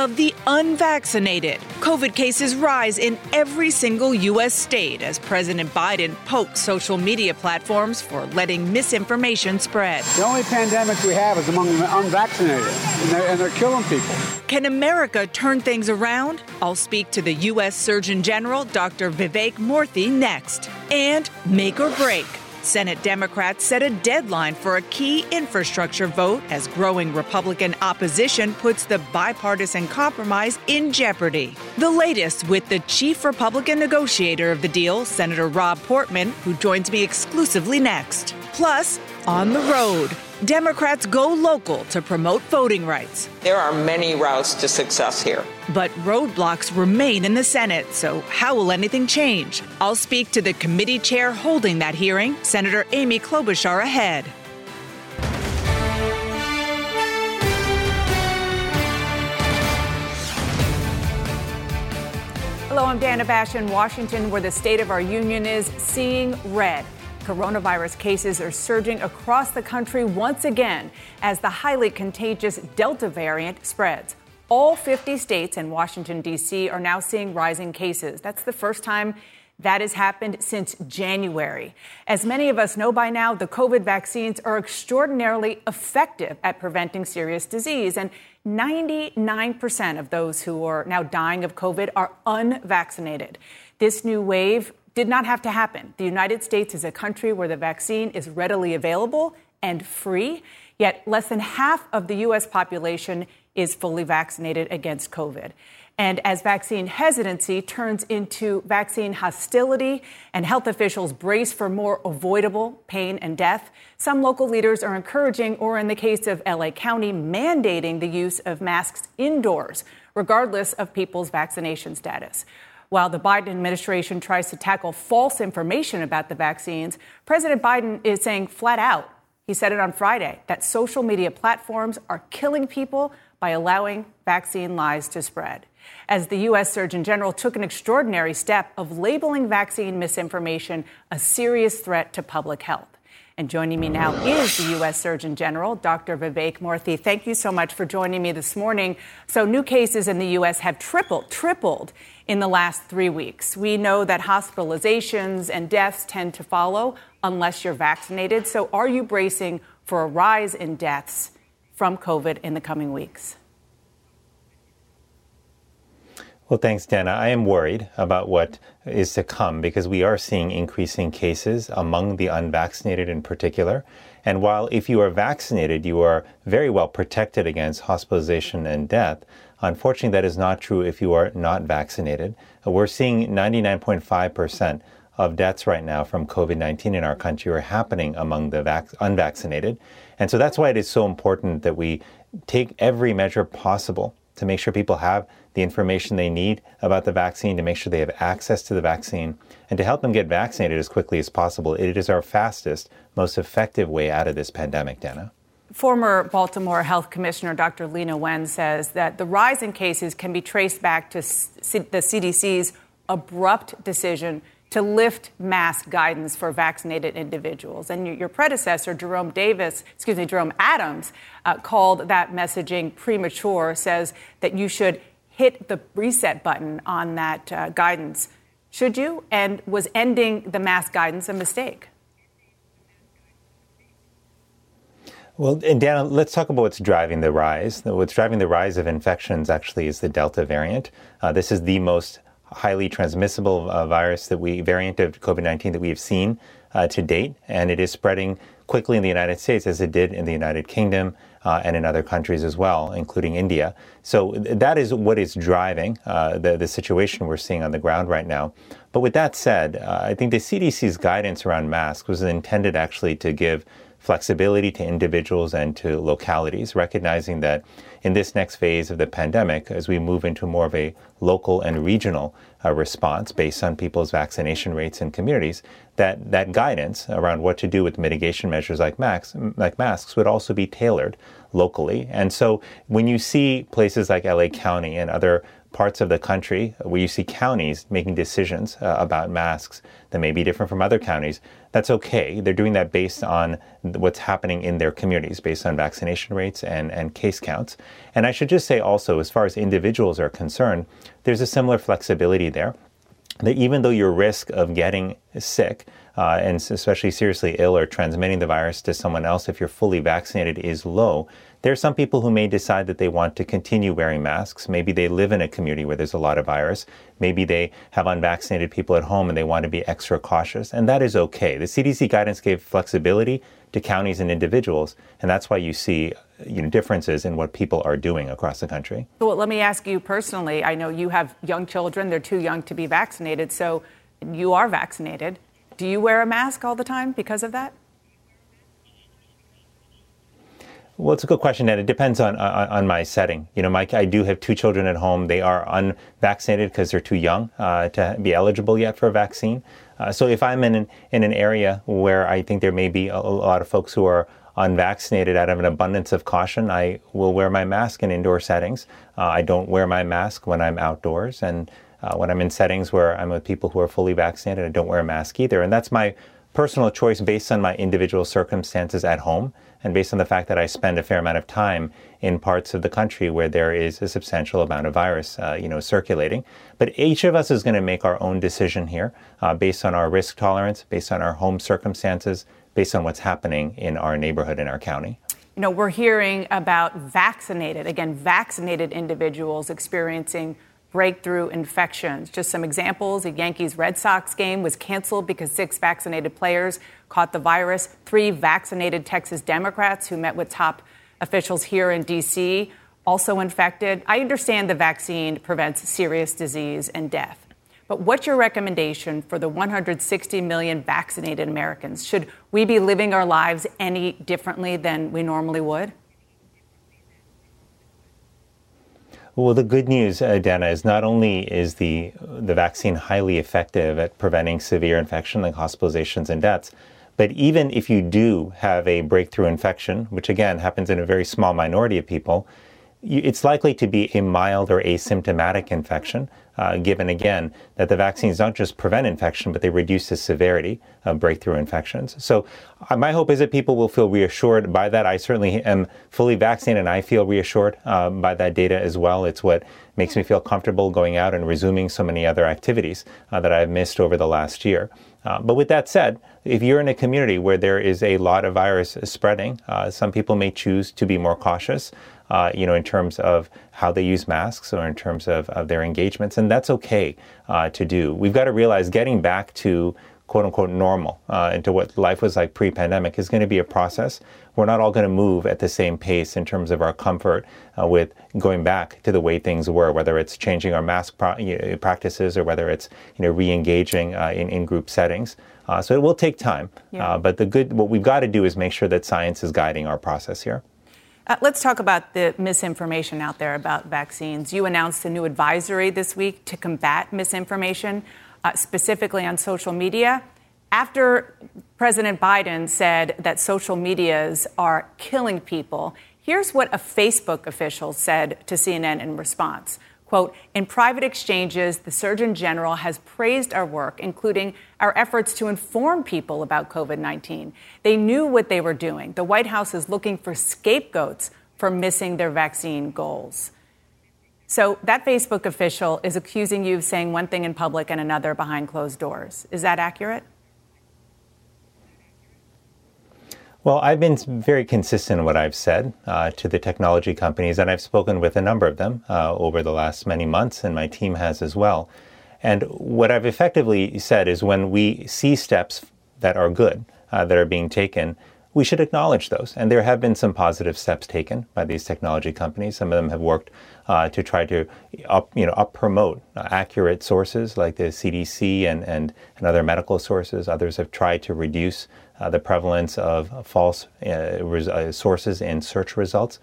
of the unvaccinated. COVID cases rise in every single U.S. state as President Biden pokes social media platforms for letting misinformation spread. The only pandemic we have is among the unvaccinated, and they're killing people. Can America turn things around? I'll speak to the U.S. Surgeon General, Dr. Vivek Murthy, next. And make or break. Senate Democrats set a deadline for a key infrastructure vote as growing Republican opposition puts the bipartisan compromise in jeopardy. The latest with the chief Republican negotiator of the deal, Senator Rob Portman, who joins me exclusively next. Plus, on the road, Democrats go local to promote voting rights. There are many routes to success here. But roadblocks remain in the Senate, so how will anything change? I'll speak to the committee chair holding that hearing, Senator Amy Klobuchar, ahead. Hello, I'm Dana Bash in Washington, where the state of our union is seeing red. Coronavirus cases are surging across the country once again as the highly contagious Delta variant spreads. All 50 states and Washington, D.C. are now seeing rising cases. That's the first time that has happened since January. As many of us know by now, the COVID vaccines are extraordinarily effective at preventing serious disease. And 99% of those who are now dying of COVID are unvaccinated. This new wave did not have to happen. The United States is a country where the vaccine is readily available and free, yet less than half of the U.S. population is fully vaccinated against COVID. And as vaccine hesitancy turns into vaccine hostility and health officials brace for more avoidable pain and death, some local leaders are encouraging, or in the case of L.A. County, mandating the use of masks indoors, regardless of people's vaccination status. While the Biden administration tries to tackle false information about the vaccines, President Biden is saying flat out, he said it on Friday, that social media platforms are killing people by allowing vaccine lies to spread. As the U.S. Surgeon General took an extraordinary step of labeling vaccine misinformation a serious threat to public health. And joining me now is the U.S. Surgeon General, Dr. Vivek Murthy. Thank you so much for joining me this morning. So new cases in the U.S. have tripled in the last 3 weeks. We know that hospitalizations and deaths tend to follow unless you're vaccinated. So are you bracing for a rise in deaths from COVID in the coming weeks? Well, thanks, Dana. I am worried about what is to come because we are seeing increasing cases among the unvaccinated in particular. And while if you are vaccinated, you are very well protected against hospitalization and death, unfortunately, that is not true if you are not vaccinated. We're seeing 99.5% of deaths right now from COVID-19 in our country are happening among the unvaccinated. And so that's why it is so important that we take every measure possible to make sure people have the information they need about the vaccine, to make sure they have access to the vaccine, and to help them get vaccinated as quickly as possible. It is our fastest, most effective way out of this pandemic, Dana. Former Baltimore Health Commissioner Dr. Lena Wen says that the rise in cases can be traced back to the CDC's abrupt decision to lift mask guidance for vaccinated individuals. And your predecessor, Jerome Adams, called that messaging premature, says that you should hit the reset button on that guidance. Should you? And was ending the mask guidance a mistake? Well, and Dana, let's talk about what's driving the rise. What's driving the rise of infections actually is the Delta variant. This is the most highly transmissible variant of COVID-19 that we have seen to date, and it is spreading quickly in the United States as it did in the United Kingdom and in other countries as well, including India. So that is what is driving the situation we're seeing on the ground right now. But with that said, I think the CDC's guidance around masks was intended actually to give flexibility to individuals and to localities, recognizing that in this next phase of the pandemic, as we move into more of a local and regional a response based on people's vaccination rates in communities, that guidance around what to do with mitigation measures like masks would also be tailored locally. And so when you see places like LA County and other parts of the country where you see counties making decisions about masks that may be different from other counties, that's okay. They're doing that based on what's happening in their communities, based on vaccination rates and case counts. And I should just say also, as far as individuals are concerned, there's a similar flexibility there, that even though your risk of getting sick and especially seriously ill or transmitting the virus to someone else if you're fully vaccinated is low, there are some people who may decide that they want to continue wearing masks. Maybe they live in a community where there's a lot of virus. Maybe they have unvaccinated people at home and they want to be extra cautious. And that is okay. The CDC guidance gave flexibility to counties and individuals. And that's why you see differences in what people are doing across the country. Well, let me ask you personally. I know you have young children. They're too young to be vaccinated. So you are vaccinated. Do you wear a mask all the time because of that? Well, it's a good question, and it depends on my setting. I do have two children at home. They are unvaccinated because they're too young to be eligible yet for a vaccine. So if I'm in an area where I think there may be a lot of folks who are unvaccinated, out of an abundance of caution, I will wear my mask in indoor settings. I don't wear my mask when I'm outdoors. And when I'm in settings where I'm with people who are fully vaccinated, I don't wear a mask either. And that's my personal choice based on my individual circumstances at home, and based on the fact that I spend a fair amount of time in parts of the country where there is a substantial amount of virus, circulating. But each of us is going to make our own decision here, based on our risk tolerance, based on our home circumstances, based on what's happening in our neighborhood, in our county. We're hearing about vaccinated individuals experiencing breakthrough infections. Just some examples: a Yankees-Red Sox game was canceled because 6 vaccinated players caught the virus. 3 vaccinated Texas Democrats who met with top officials here in D.C. also infected. I understand the vaccine prevents serious disease and death, but what's your recommendation for the 160 million vaccinated Americans? Should we be living our lives any differently than we normally would? Well, the good news, Dana, is not only is the vaccine highly effective at preventing severe infection like hospitalizations and deaths, but even if you do have a breakthrough infection, which again happens in a very small minority of people, it's likely to be a mild or asymptomatic infection, given again that the vaccines don't just prevent infection, but they reduce the severity of breakthrough infections. So my hope is that people will feel reassured by that. I certainly am fully vaccinated, and I feel reassured by that data as well. It's what makes me feel comfortable going out and resuming so many other activities that I've missed over the last year. But with that said, if you're in a community where there is a lot of virus spreading, some people may choose to be more cautious, in terms of how they use masks or in terms of their engagements. And that's okay to do. We've got to realize getting back to quote unquote normal and to what life was like pre-pandemic is going to be a process. We're not all going to move at the same pace in terms of our comfort with going back to the way things were, whether it's changing our mask practices or whether it's re-engaging in group settings. So it will take time. Yeah. But what we've got to do is make sure that science is guiding our process here. Let's talk about the misinformation out there about vaccines. You announced a new advisory this week to combat misinformation, specifically on social media, after President Biden said that social medias are killing people. Here's what a Facebook official said to CNN in response. Quote, "In private exchanges, the Surgeon General has praised our work, including our efforts to inform people about COVID-19. They knew what they were doing. The White House is looking for scapegoats for missing their vaccine goals." So that Facebook official is accusing you of saying one thing in public and another behind closed doors. Is that accurate? Well, I've been very consistent in what I've said to the technology companies, and I've spoken with a number of them over the last many months, and my team has as well. And what I've effectively said is when we see steps that are good, that are being taken, we should acknowledge those. And there have been some positive steps taken by these technology companies. Some of them have worked to try to up-promote accurate sources like the CDC and other medical sources. Others have tried to reduce the prevalence of false sources in search results.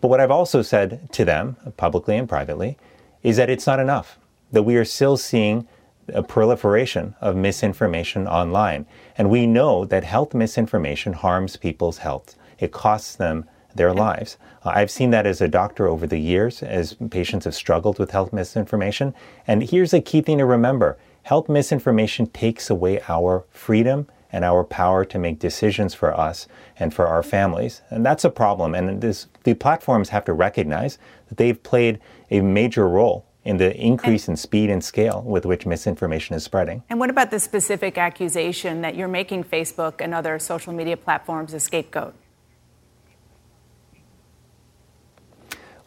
But what I've also said to them, publicly and privately, is that it's not enough. that we are still seeing a proliferation of misinformation online. And we know that health misinformation harms people's health. It costs them their lives. I've seen that as a doctor over the years, as patients have struggled with health misinformation. And here's a key thing to remember. Health misinformation takes away our freedom and our power to make decisions for us and for our families. And that's a problem. And the platforms have to recognize that they've played a major role in the increase in speed and scale with which misinformation is spreading. And what about the specific accusation that you're making Facebook and other social media platforms a scapegoat?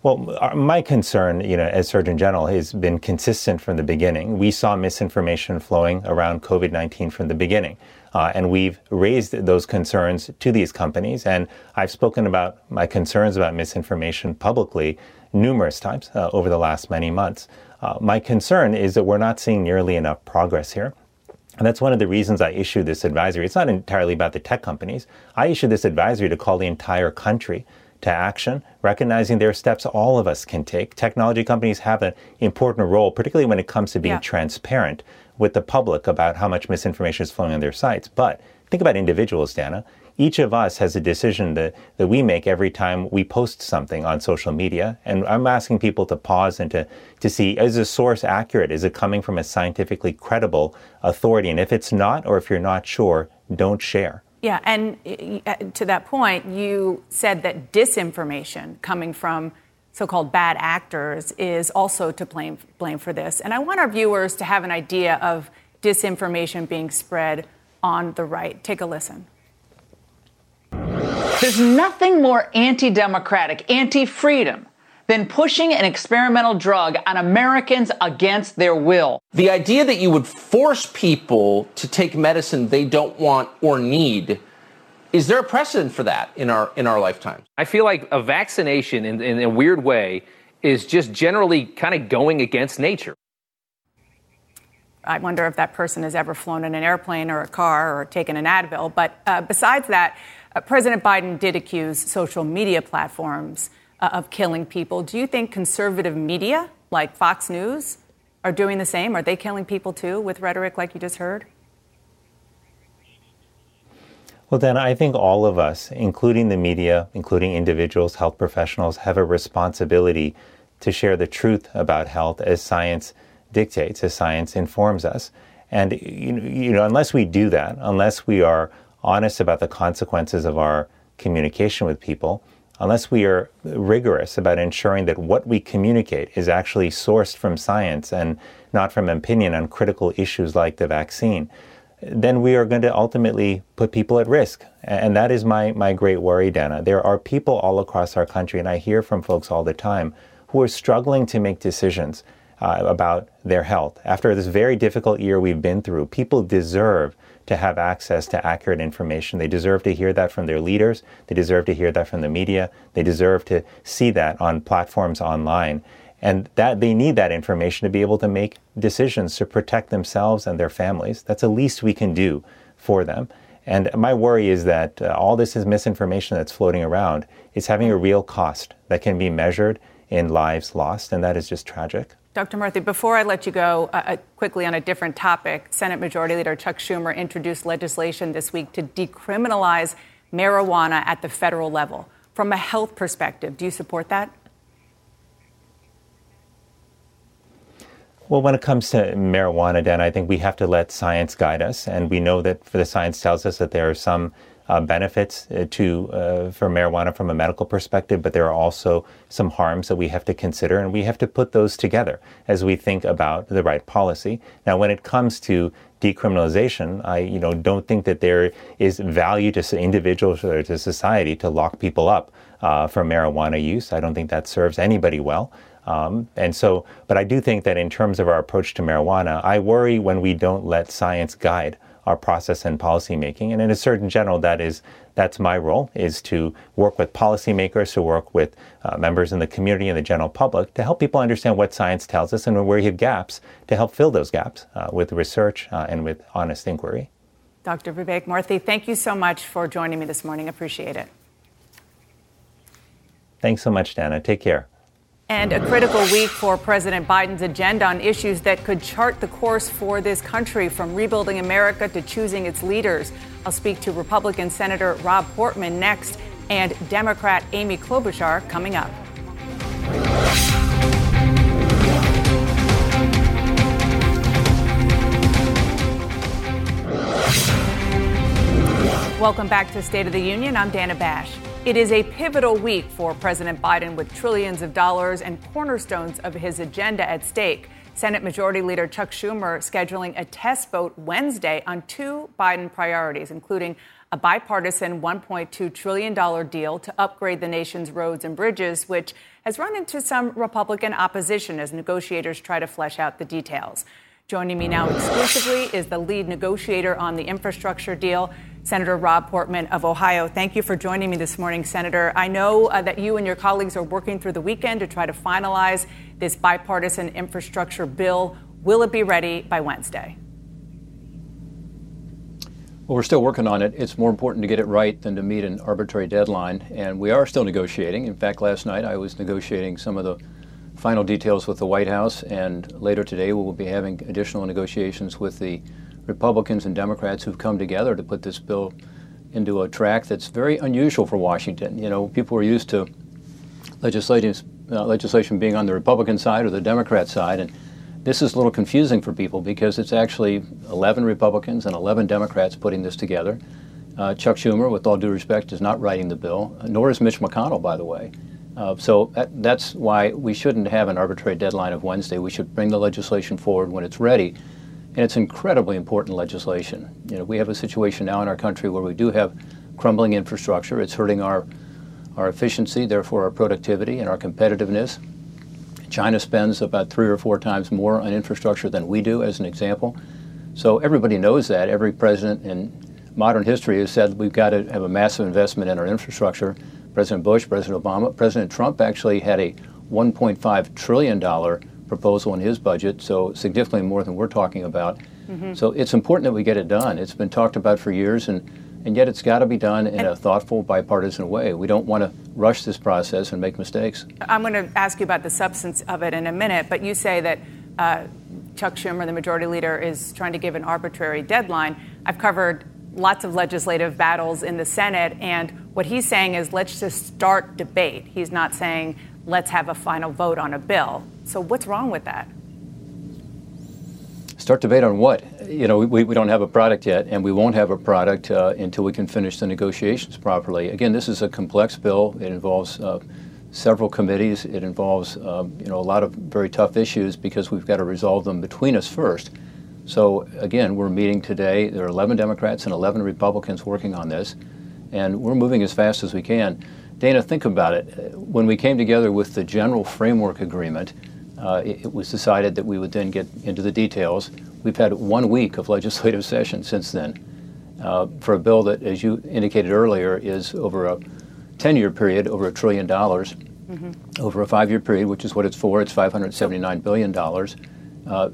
Well, my concern, as Surgeon General, has been consistent from the beginning. We saw misinformation flowing around COVID-19 from the beginning, and we've raised those concerns to these companies. And I've spoken about my concerns about misinformation publicly numerous times over the last many months. My concern is that we're not seeing nearly enough progress here. And that's one of the reasons I issued this advisory. It's not entirely about the tech companies. I issued this advisory to call the entire country to action, recognizing there are steps all of us can take. Technology companies have an important role, particularly when it comes to being transparent with the public about how much misinformation is flowing on their sites. But think about individuals, Dana. Each of us has a decision that we make every time we post something on social media. And I'm asking people to pause and to see, is the source accurate? Is it coming from a scientifically credible authority? And if it's not, or if you're not sure, don't share. Yeah, and to that point, you said that disinformation coming from so-called bad actors is also to blame for this. And I want our viewers to have an idea of disinformation being spread on the right. Take a listen. There's nothing more anti-democratic, anti-freedom than pushing an experimental drug on Americans against their will. The idea that you would force people to take medicine they don't want or need, is there a precedent for that in our lifetime? I feel like a vaccination in a weird way is just generally kind of going against nature. I wonder if that person has ever flown in an airplane or a car or taken an Advil. But besides that, President Biden did accuse social media platforms of killing people. Do you think conservative media like Fox News are doing the same? Are they killing people too with rhetoric like you just heard? Well, then I think all of us, including the media, including individuals, health professionals, have a responsibility to share the truth about health as science dictates, as science informs us. And unless we do that, unless we are honest about the consequences of our communication with people, unless we are rigorous about ensuring that what we communicate is actually sourced from science and not from opinion on critical issues like the vaccine, then we are going to ultimately put people at risk. And that is my great worry, Dana. There are people all across our country, and I hear from folks all the time, who are struggling to make decisions about their health. After this very difficult year we've been through, people deserve to have access to accurate information. They deserve to hear that from their leaders. They deserve to hear that from the media. They deserve to see that on platforms online. And that they need that information to be able to make decisions to protect themselves and their families. That's the least we can do for them. And my worry is that all this is misinformation that's floating around is having a real cost that can be measured in lives lost, and that is just tragic. Dr. Murthy, before I let you go, quickly on a different topic, Senate Majority Leader Chuck Schumer introduced legislation this week to decriminalize marijuana at the federal level. From a health perspective, do you support that? Well, when it comes to marijuana, Dan, I think we have to let science guide us. And we know that the science tells us that there are some benefits for marijuana from a medical perspective, but there are also some harms that we have to consider, and we have to put those together as we think about the right policy. Now, when it comes to decriminalization, I don't think that there is value to individuals or to society to lock people up for marijuana use. I don't think that serves anybody well. But I do think that in terms of our approach to marijuana, I worry when we don't let science guide our process and policymaking. And in a Surgeon General, that's my role, is to work with policymakers, to work with members in the community and the general public to help people understand what science tells us and where you have gaps, to help fill those gaps with research and with honest inquiry. Dr. Vivek Murthy, thank you so much for joining me this morning. Appreciate it. Thanks so much, Dana. Take care. and a critical week for President Biden's agenda on issues that could chart the course for this country, from rebuilding America to choosing its leaders. I'll speak to Republican Senator Rob Portman next, and Democrat Amy Klobuchar coming up. Welcome back to State of the Union. I'm Dana Bash. It is a pivotal week for President Biden, with trillions of dollars and cornerstones of his agenda at stake. Senate Majority Leader Chuck Schumer scheduling a test vote Wednesday on two Biden priorities, including a bipartisan $1.2 trillion deal to upgrade the nation's roads and bridges, which has run into some Republican opposition as negotiators try to flesh out the details. Joining me now exclusively is the lead negotiator on the infrastructure deal, Senator Rob Portman of Ohio. Thank you for joining me this morning, Senator. I know that you and your colleagues are working through the weekend to try to finalize this bipartisan infrastructure bill. Will it be ready by Wednesday? Well, we're still working on it. It's more important to get it right than to meet an arbitrary deadline, and we are still negotiating. In fact, last night I was negotiating some of the final details with the White House, and later today we will be having additional negotiations with the Republicans and Democrats who've come together to put this bill into a track that's very unusual for Washington. You know, people are used to legislation being on the Republican side or the Democrat side, and this is a little confusing for people because it's actually 11 Republicans and 11 Democrats putting this together. Chuck Schumer, with all due respect, is not writing the bill, nor is Mitch McConnell, by the way. So that's why we shouldn't have an arbitrary deadline of Wednesday. We should bring the legislation forward when it's ready. And it's incredibly important legislation. You know, we have a situation now in our country where we do have crumbling infrastructure. It's hurting our efficiency, therefore our productivity and our competitiveness. China spends about 3 or 4 times more on infrastructure than we do, as an example. So everybody knows that. Every president in modern history has said we've got to have a massive investment in our infrastructure. President Bush, President Obama, President Trump actually had a $1.5 trillion proposal in his budget, so significantly more than we're talking about. Mm-hmm. So it's important that we get it done. It's been talked about for years, and yet it's got to be done in a thoughtful, bipartisan way. We don't want to rush this process and make mistakes. I'm going to ask you about the substance of it in a minute, but you say that Chuck Schumer, the majority leader, is trying to give an arbitrary deadline. I've covered lots of legislative battles in the Senate, and what he's saying is, let's just start debate. He's not saying, let's have a final vote on a bill. So what's wrong with that? Start debate on what? You know, we don't have a product yet, and we won't have a product until we can finish the negotiations properly. Again, this is a complex bill. It involves several committees. It involves, a lot of very tough issues because we've got to resolve them between us first. So, again, we're meeting today. There are 11 Democrats and 11 Republicans working on this, and we're moving as fast as we can. Dana, think about it. When we came together with the general framework agreement, it was decided that we would then get into the details. We've had 1 week of legislative session since then for a bill that, as you indicated earlier, is over a 10-year period, over $1 trillion, mm-hmm. over a 5-year period, which is what it's for. It's $579 billion.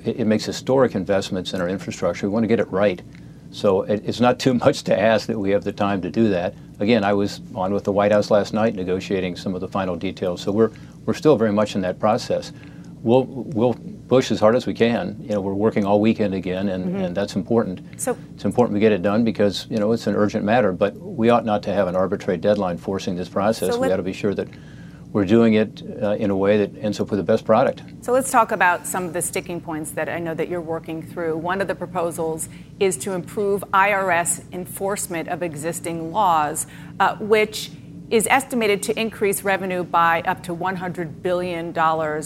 It makes historic investments in our infrastructure. We want to get it right. So it's not too much to ask that we have the time to do that. Again, I was on with the White House last night negotiating some of the final details. So we're still very much in that process. We'll push as hard as we can. You know, we're working all weekend again, and, mm-hmm. and that's important. So it's important we get it done because, you know, it's an urgent matter. But we ought not to have an arbitrary deadline forcing this process. So we ought to be sure that we're doing it in a way that ends up with the best product. So let's talk about some of the sticking points that I know that you're working through. One of the proposals is to improve IRS enforcement of existing laws, which is estimated to increase revenue by up to $100 billion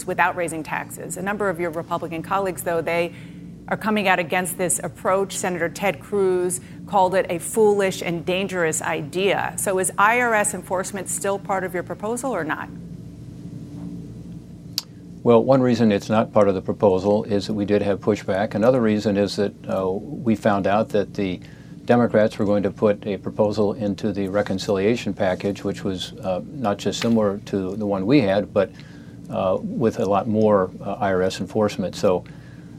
without raising taxes. A number of your Republican colleagues, though, they are coming out against this approach. Senator Ted Cruz called it a foolish and dangerous idea. So is IRS enforcement still part of your proposal or not? Well, one reason it's not part of the proposal is that we did have pushback. Another reason is that we found out that the Democrats were going to put a proposal into the reconciliation package, which was not just similar to the one we had, but with a lot more IRS enforcement. So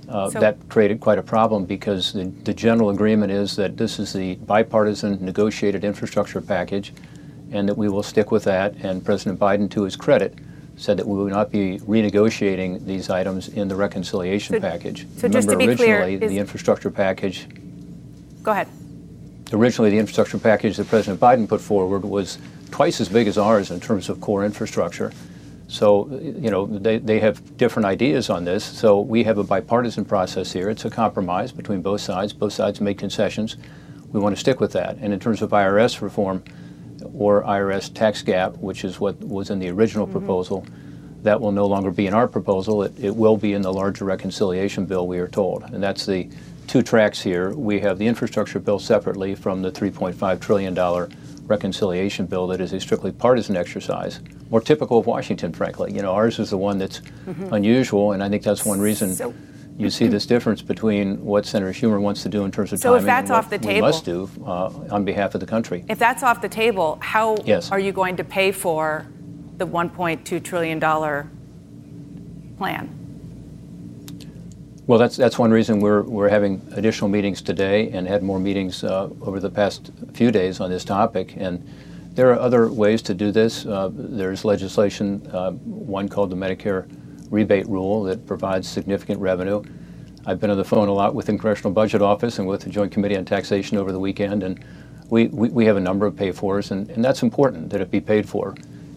that created quite a problem because the general agreement is that this is the bipartisan negotiated infrastructure package and that we will stick with that. And President Biden, to his credit, said that we would not be renegotiating these items in the reconciliation package. So remember, just to be originally clear, the infrastructure package. Go ahead. Originally, the infrastructure package that President Biden put forward was twice as big as ours in terms of core infrastructure. So, you know, they have different ideas on this. So we have a bipartisan process here. It's a compromise between both sides. Both sides make concessions. We want to stick with that. And in terms of IRS reform or IRS tax gap, which is what was in the original proposal, that will no longer be in our proposal. It will be in the larger reconciliation bill, we are told. And that's the two tracks here. We have the infrastructure bill separately from the $3.5 trillion reconciliation bill that is a strictly partisan exercise, more typical of Washington, frankly. You know, ours is the one that's unusual, and I think that's one reason you see this difference between what Senator Schumer wants to do in terms of timing and what we must do on behalf of the country. If that's off the table, how are you going to pay for the $1.2 trillion plan? Well, that's one reason we're having additional meetings today and had more meetings over the past few days on this topic. And there are other ways to do this. There's legislation, one called the Medicare Rebate Rule, that provides significant revenue. I've been on the phone a lot with the Congressional Budget Office and with the Joint Committee on Taxation over the weekend, and we have a number of pay-fors, and that's important that it be paid for.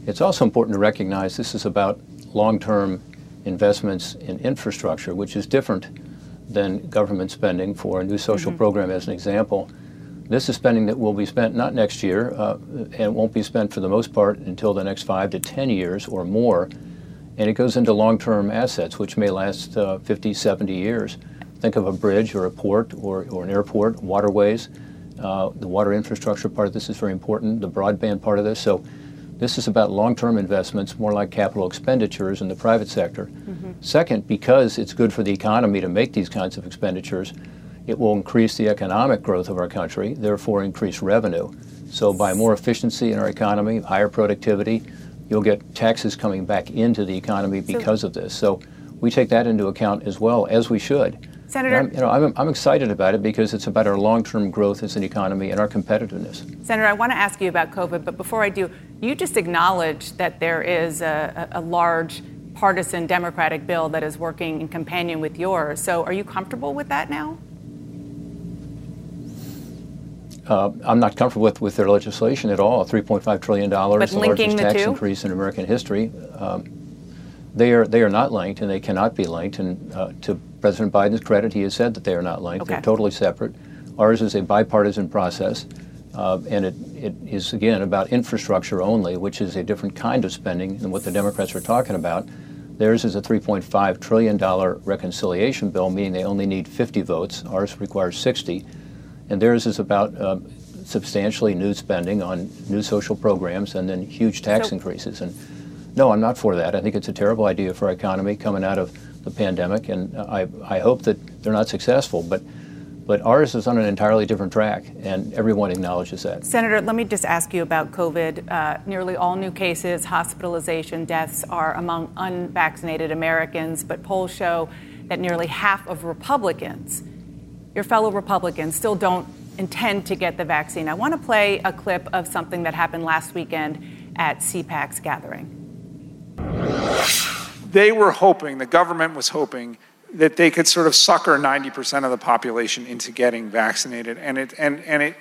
It's also important to recognize this is about long-term investments in infrastructure, which is different than government spending for a new social program, as an example. This is spending that will be spent not next year, and won't be spent for the most part until the next 5 to 10 years or more, and it goes into long-term assets, which may last 50, 70 years. Think of a bridge or a port or an airport, waterways. The water infrastructure part of this is very important, the broadband part of this. So this is about long-term investments, more like capital expenditures in the private sector. Second, because it's good for the economy to make these kinds of expenditures, it will increase the economic growth of our country, therefore increase revenue. So by more efficiency in our economy, higher productivity, you'll get taxes coming back into the economy because of this. So we take that into account as well, as we should. Senator, I'm excited about it because it's about our long-term growth as an economy and our competitiveness. Senator, I want to ask you about COVID, but before I do, you just acknowledged that there is a large partisan Democratic bill that is working in companion with yours. So are you comfortable with that now? I'm not comfortable with their legislation at all. $3.5 trillion, the largest tax increase in American history. They are not linked, and they cannot be linked. And to President Biden's credit, he has said that they are not linked. They're totally separate. Ours is a bipartisan process, and it is, again, about infrastructure only, which is a different kind of spending than what the Democrats are talking about. Theirs is a $3.5 trillion reconciliation bill, meaning they only need 50 votes. Ours requires 60. And theirs is about substantially new spending on new social programs and then huge tax increases. And no, I'm not for that. I think it's a terrible idea for our economy coming out of the pandemic, and I hope that they're not successful, but ours is on an entirely different track, and everyone acknowledges that. Senator, let me just ask you about COVID. Nearly all new cases, hospitalization, deaths are among unvaccinated Americans, but polls show that nearly half of Republicans, your fellow Republicans, still don't intend to get the vaccine. I want to play a clip of something that happened last weekend at CPAC's gathering. They were hoping, the government was hoping, that they could sort of sucker 90% of the population into getting vaccinated, and it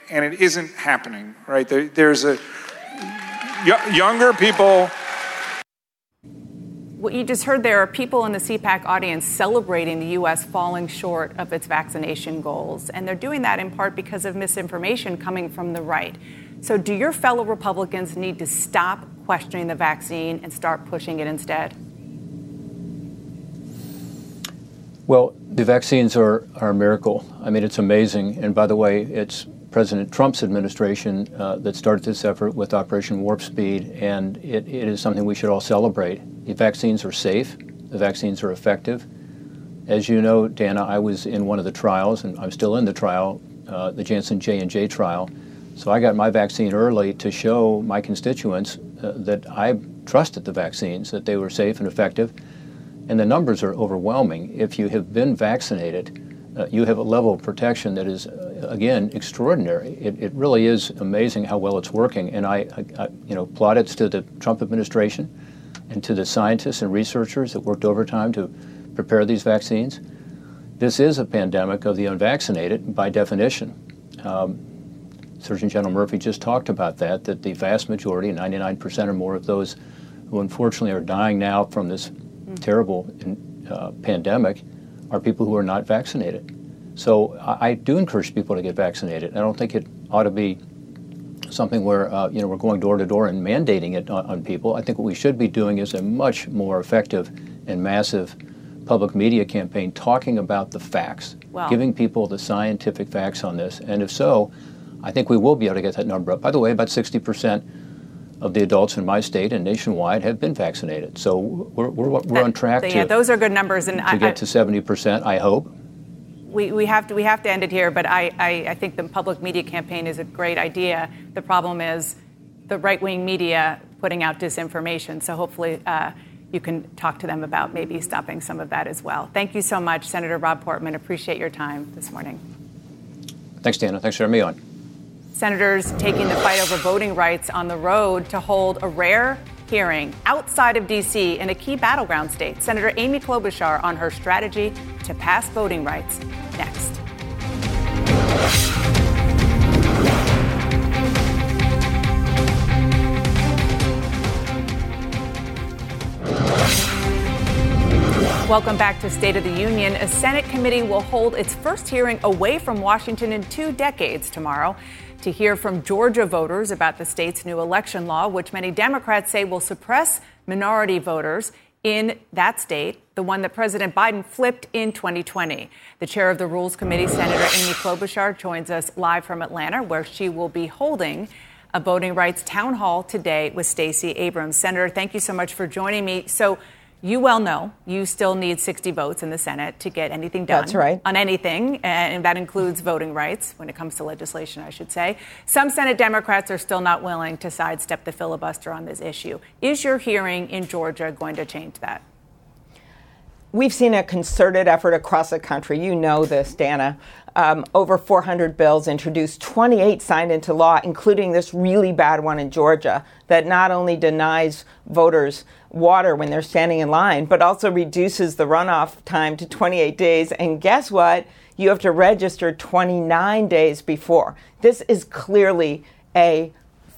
isn't happening, right? There's a younger people. What you just heard, there are people in the CPAC audience celebrating the U.S. falling short of its vaccination goals, and they're doing that in part because of misinformation coming from the right. So do your fellow Republicans need to stop questioning the vaccine and start pushing it instead? Well, the vaccines are a miracle. I mean, it's amazing. And by the way, it's President Trump's administration that started this effort with Operation Warp Speed, and it is something we should all celebrate. The vaccines are safe. The vaccines are effective. As you know, Dana, I was in one of the trials, and I'm still in the trial, the Janssen J&J trial. So I got my vaccine early to show my constituents that I trusted the vaccines, that they were safe and effective. And the numbers are overwhelming. If you have been vaccinated, you have a level of protection that is, again, extraordinary. It really is amazing how well it's working. And I, you know, plaudits to the Trump administration and to the scientists and researchers that worked overtime to prepare these vaccines. This is a pandemic of the unvaccinated by definition. Surgeon General Murphy just talked about that the vast majority, 99% or more of those who unfortunately are dying now from this terrible pandemic are people who are not vaccinated. So I do encourage people to get vaccinated. I don't think it ought to be something where we're going door to door and mandating it on people. I think what we should be doing is a much more effective and massive public media campaign talking about the facts, giving people the scientific facts on this. And if so, I think we will be able to get that number up. By the way, about 60% of the adults in my state and nationwide have been vaccinated. So we're on track to those are good numbers, and to get to 70%, I hope. We have to end it here, but I think the public media campaign is a great idea. The problem is the right-wing media putting out disinformation. So hopefully you can talk to them about maybe stopping some of that as well. Thank you so much, Senator Rob Portman. Appreciate your time this morning. Thanks, Dana. Thanks for having me on. Senators taking the fight over voting rights on the road to hold a rare hearing outside of D.C. in a key battleground state. Senator Amy Klobuchar on her strategy to pass voting rights. Next. Welcome back to State of the Union. A Senate committee will hold its first hearing away from Washington in 20 decades tomorrow to hear from Georgia voters about the state's new election law, which many Democrats say will suppress minority voters in that state, the one that President Biden flipped in 2020. The chair of the Rules Committee, Senator Amy Klobuchar, joins us live from Atlanta, where she will be holding a voting rights town hall today with Stacey Abrams. Senator, thank you so much for joining me. So you well know you still need 60 votes in the Senate to get anything done. That's right. On anything, and that includes voting rights when it comes to legislation, I should say. Some Senate Democrats are still not willing to sidestep the filibuster on this issue. Is your hearing in Georgia going to change that? We've seen a concerted effort across the country. You know this, Dana. Over 400 bills introduced, 28 signed into law, including this really bad one in Georgia that not only denies voters water when they're standing in line, but also reduces the runoff time to 28 days. And guess what? You have to register 29 days before. This is clearly a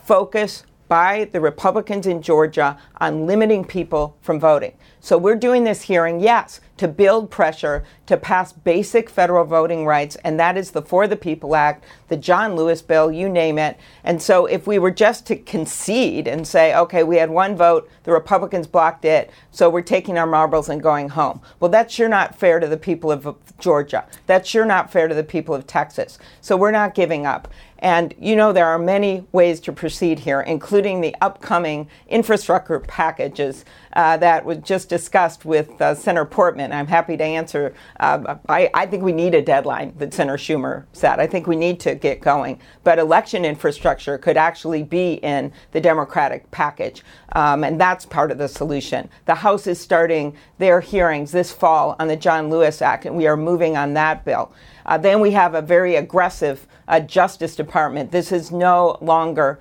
focus by the Republicans in Georgia on limiting people from voting. So we're doing this hearing, yes, to build pressure to pass basic federal voting rights, and that is the For the People Act, the John Lewis bill, you name it. And so if we were just to concede and say, okay, we had one vote, the Republicans blocked it, so we're taking our marbles and going home. Well, that's sure not fair to the people of Georgia. That's sure not fair to the people of Texas. So we're not giving up. And you know there are many ways to proceed here, including the upcoming infrastructure packages that was just discussed with Senator Portman. I'm happy to answer. I think we need a deadline that Senator Schumer set. I think we need to get going. But election infrastructure could actually be in the Democratic package, and that's part of the solution. The House is starting their hearings this fall on the John Lewis Act, and we are moving on that bill. Then we have a very aggressive Justice Department. This is no longer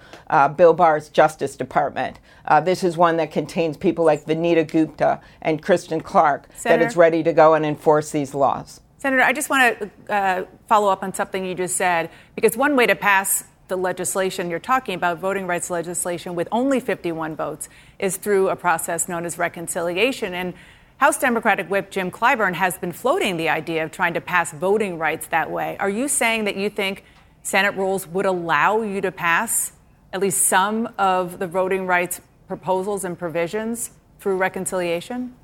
Bill Barr's Justice Department. This is one that contains people like Vanita Gupta and Kristen Clark, Senator, that is ready to go and enforce these laws. Senator, I just want to follow up on something you just said, because one way to pass the legislation you're talking about, voting rights legislation, with only 51 votes, is through a process known as reconciliation. And House Democratic Whip Jim Clyburn has been floating the idea of trying to pass voting rights that way. Are you saying that you think Senate rules would allow you to pass at least some of the voting rights proposals and provisions through reconciliation?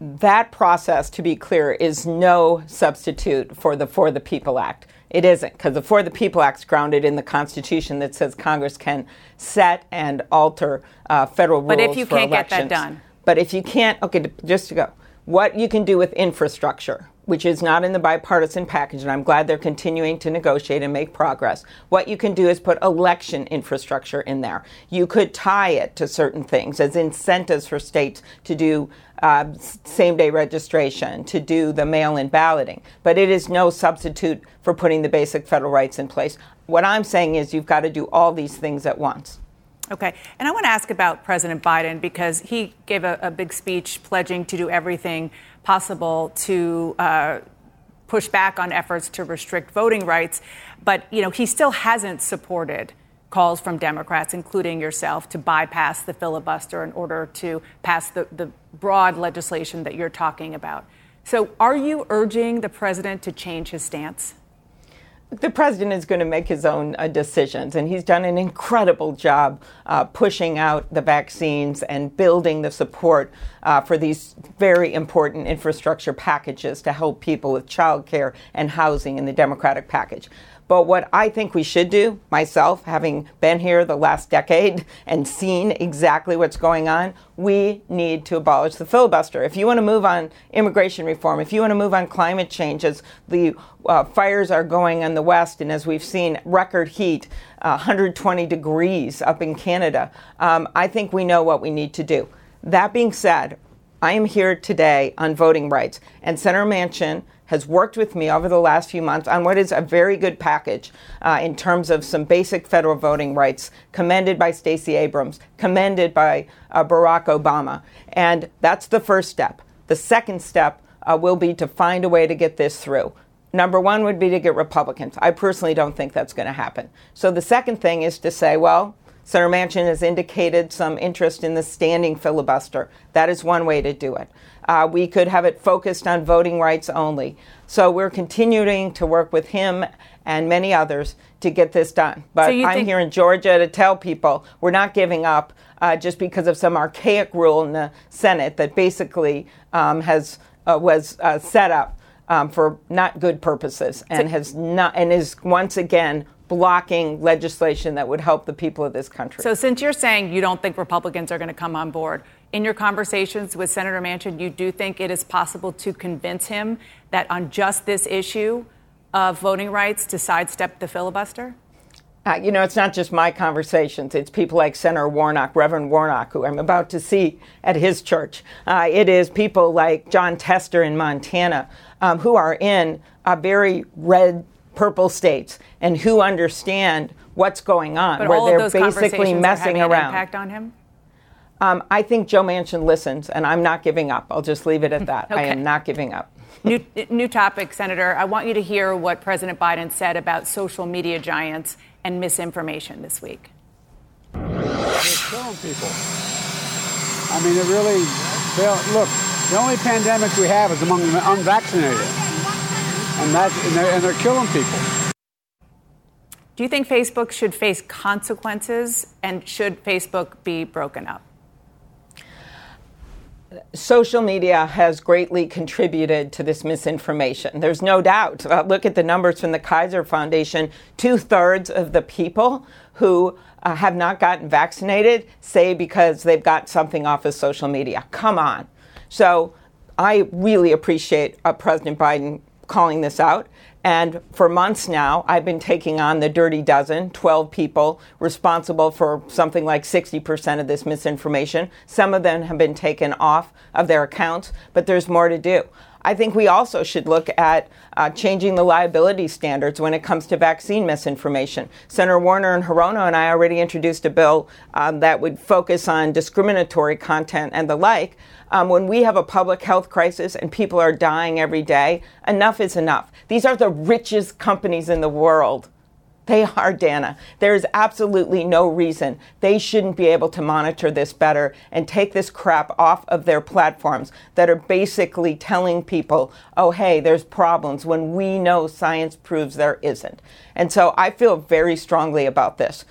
That process, to be clear, is no substitute for the For the People Act. It isn't, because the For the People Act is grounded in the Constitution that says Congress can set and alter federal rules for elections. But if you can't get that done. But if you can't, okay, just to go, what you can do with infrastructure, which is not in the bipartisan package, and I'm glad they're continuing to negotiate and make progress. What you can do is put election infrastructure in there. You could tie it to certain things as incentives for states to do same-day registration, to do the mail-in balloting. But it is no substitute for putting the basic federal rights in place. What I'm saying is you've got to do all these things at once. Okay. And I want to ask about President Biden, because he gave a big speech pledging to do everything possible to push back on efforts to restrict voting rights. But, you know, he still hasn't supported calls from Democrats, including yourself, to bypass the filibuster in order to pass the broad legislation that you're talking about. So are you urging the president to change his stance? The president is going to make his own decisions, and he's done an incredible job pushing out the vaccines and building the support for these very important infrastructure packages to help people with childcare and housing in the Democratic package. But what I think we should do, myself, having been here the last decade and seen exactly what's going on, we need to abolish the filibuster. If you want to move on immigration reform, if you want to move on climate change, as the fires are going in the West, and as we've seen, record heat, 120 degrees up in Canada, I think we know what we need to do. That being said, I am here today on voting rights, and Senator Manchin has worked with me over the last few months on what is a very good package in terms of some basic federal voting rights, commended by Stacey Abrams, commended by Barack Obama. And that's the first step. The second step will be to find a way to get this through. Number one would be to get Republicans. I personally don't think that's going to happen. So the second thing is to say, well, Senator Manchin has indicated some interest in the standing filibuster. That is one way to do it. We could have it focused on voting rights only. So we're continuing to work with him and many others to get this done. But so I'm here in Georgia to tell people we're not giving up just because of some archaic rule in the Senate that basically was set up for not good purposes and is once again blocking legislation that would help the people of this country. So since you're saying you don't think Republicans are going to come on board, in your conversations with Senator Manchin, you do think it is possible to convince him that on just this issue of voting rights to sidestep the filibuster? You know, it's not just my conversations. It's people like Senator Warnock, Reverend Warnock, who I'm about to see at his church. It is people like John Tester in Montana, who are in a very red, purple states, and who understand what's going on, but where they're basically messing around. But all of those conversations are having an impact on him? I think Joe Manchin listens, and I'm not giving up. I'll just leave it at that. Okay. I am not giving up. New topic, Senator. I want you to hear what President Biden said about social media giants and misinformation this week. It's killing people. I mean, it really... Look, the only pandemic we have is among the unvaccinated. And they're killing people. Do you think Facebook should face consequences, and should Facebook be broken up? Social media has greatly contributed to this misinformation. There's no doubt. Look at the numbers from the Kaiser Foundation. 2/3 of the people who have not gotten vaccinated say because they've got something off of social media. Come on. So I really appreciate President Biden calling this out. And for months now, I've been taking on the dirty dozen, 12 people responsible for something like 60% of this misinformation. Some of them have been taken off of their accounts, but there's more to do. I think we also should look at changing the liability standards when it comes to vaccine misinformation. Senator Warner and Hirono and I already introduced a bill that would focus on discriminatory content and the like. When we have a public health crisis and people are dying every day, enough is enough. These are the richest companies in the world. They are, Dana. There is absolutely no reason they shouldn't be able to monitor this better and take this crap off of their platforms that are basically telling people, oh, hey, there's problems when we know science proves there isn't. And so I feel very strongly about this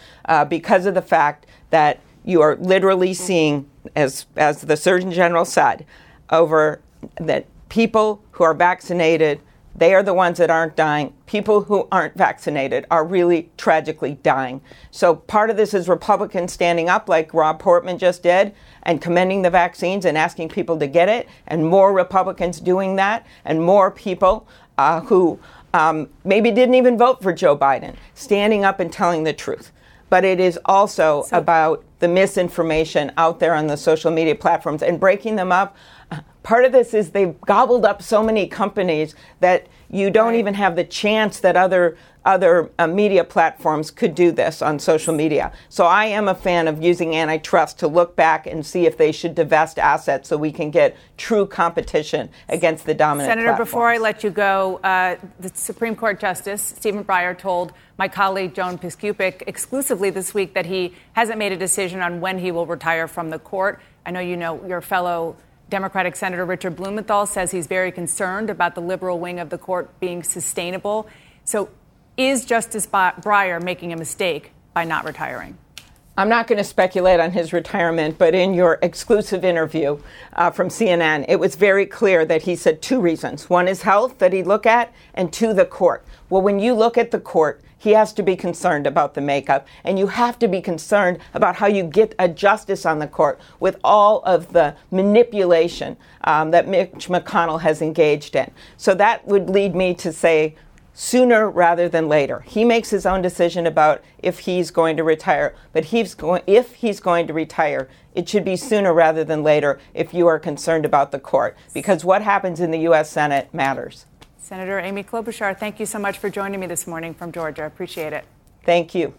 because of the fact that you are literally seeing, as the Surgeon General said, over that people who are vaccinated, they are the ones that aren't dying. People who aren't vaccinated are really tragically dying. So part of this is Republicans standing up like Rob Portman just did and commending the vaccines and asking people to get it, and more Republicans doing that, and more people who maybe didn't even vote for Joe Biden standing up and telling the truth. But it is also about the misinformation out there on the social media platforms and breaking them up. Part of this is they've gobbled up so many companies that you don't even have the chance that other other media platforms could do this on social media. So I am a fan of using antitrust to look back and see if they should divest assets so we can get true competition against the dominant Senator, platforms. Before I let you go, the Supreme Court Justice Stephen Breyer told my colleague Joan Biskupic exclusively this week that he hasn't made a decision on when he will retire from the court. I know you know your fellow Democratic Senator Richard Blumenthal says he's very concerned about the liberal wing of the court being sustainable. So is Justice Breyer making a mistake by not retiring? I'm not going to speculate on his retirement, but in your exclusive interview from CNN, it was very clear that he said two reasons. One is health that he'd look at, and two, the court. Well, when you look at the court, he has to be concerned about the makeup, and you have to be concerned about how you get a justice on the court with all of the manipulation that Mitch McConnell has engaged in. So that would lead me to say sooner rather than later. He makes his own decision about if he's going to retire, but if he's going to retire, it should be sooner rather than later if you are concerned about the court, because what happens in the U.S. Senate matters. Senator Amy Klobuchar, thank you so much for joining me this morning from Georgia. I appreciate it. Thank you.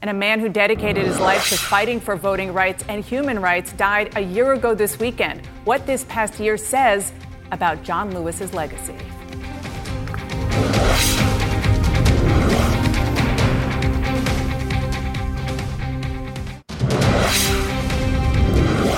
And a man who dedicated his life to fighting for voting rights and human rights died a year ago this weekend. What this past year says about John Lewis's legacy.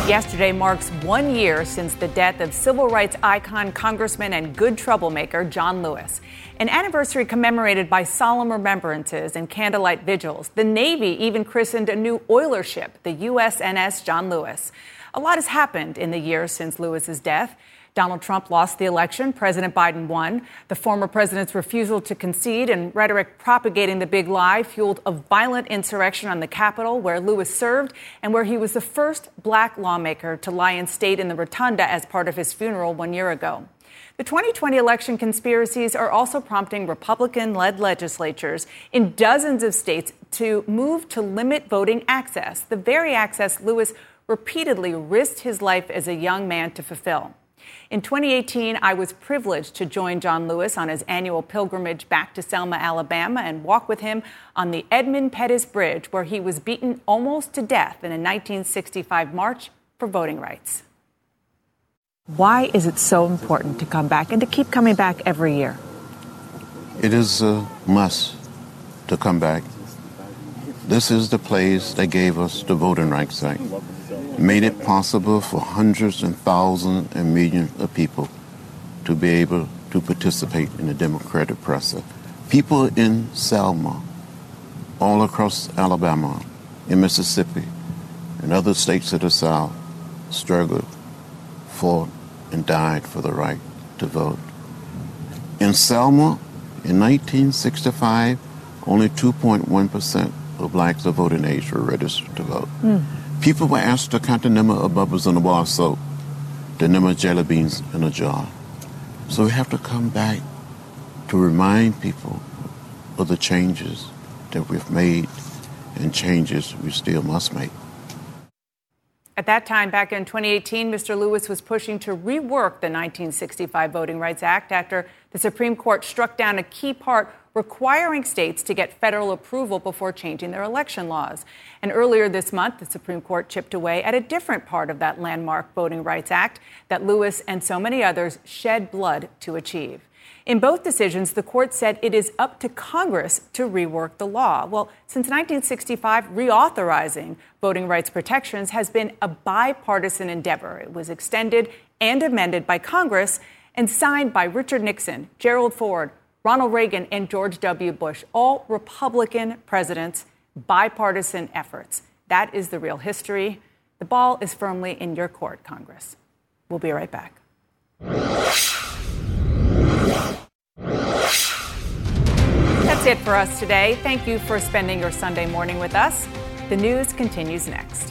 Yesterday marks 1 year since the death of civil rights icon, congressman, and good troublemaker John Lewis. An anniversary commemorated by solemn remembrances and candlelight vigils. The Navy even christened a new oiler ship, the USNS John Lewis. A lot has happened in the years since Lewis's death. Donald Trump lost the election. President Biden won. The former president's refusal to concede and rhetoric propagating the big lie fueled a violent insurrection on the Capitol, where Lewis served and where he was the first black lawmaker to lie in state in the rotunda as part of his funeral 1 year ago. The 2020 election conspiracies are also prompting Republican-led legislatures in dozens of states to move to limit voting access, the very access Lewis repeatedly risked his life as a young man to fulfill. In 2018, I was privileged to join John Lewis on his annual pilgrimage back to Selma, Alabama, and walk with him on the Edmund Pettus Bridge, where he was beaten almost to death in a 1965 march for voting rights. Why is it so important to come back and to keep coming back every year? It is a must to come back. This is the place that gave us the Voting Rights Act. Made it possible for hundreds and thousands and millions of people to be able to participate in the democratic process. People in Selma, all across Alabama, in Mississippi, and other states of the South struggled, fought, and died for the right to vote. In Selma, in 1965, only 2.1% of blacks of voting age were registered to vote. People were asked to count the number of bubbles in a bar of soap, the number of jelly beans in a jar. So we have to come back to remind people of the changes that we've made and changes we still must make. At that time, back in 2018, Mr. Lewis was pushing to rework the 1965 Voting Rights Act after the Supreme Court struck down a key part requiring states to get federal approval before changing their election laws. And earlier this month, the Supreme Court chipped away at a different part of that landmark Voting Rights Act that Lewis and so many others shed blood to achieve. In both decisions, the court said it is up to Congress to rework the law. Well, since 1965, reauthorizing voting rights protections has been a bipartisan endeavor. It was extended and amended by Congress and signed by Richard Nixon, Gerald Ford, Ronald Reagan, and George W. Bush, all Republican presidents, bipartisan efforts. That is the real history. The ball is firmly in your court, Congress. We'll be right back. That's it for us today. Thank you for spending your Sunday morning with us. The news continues next.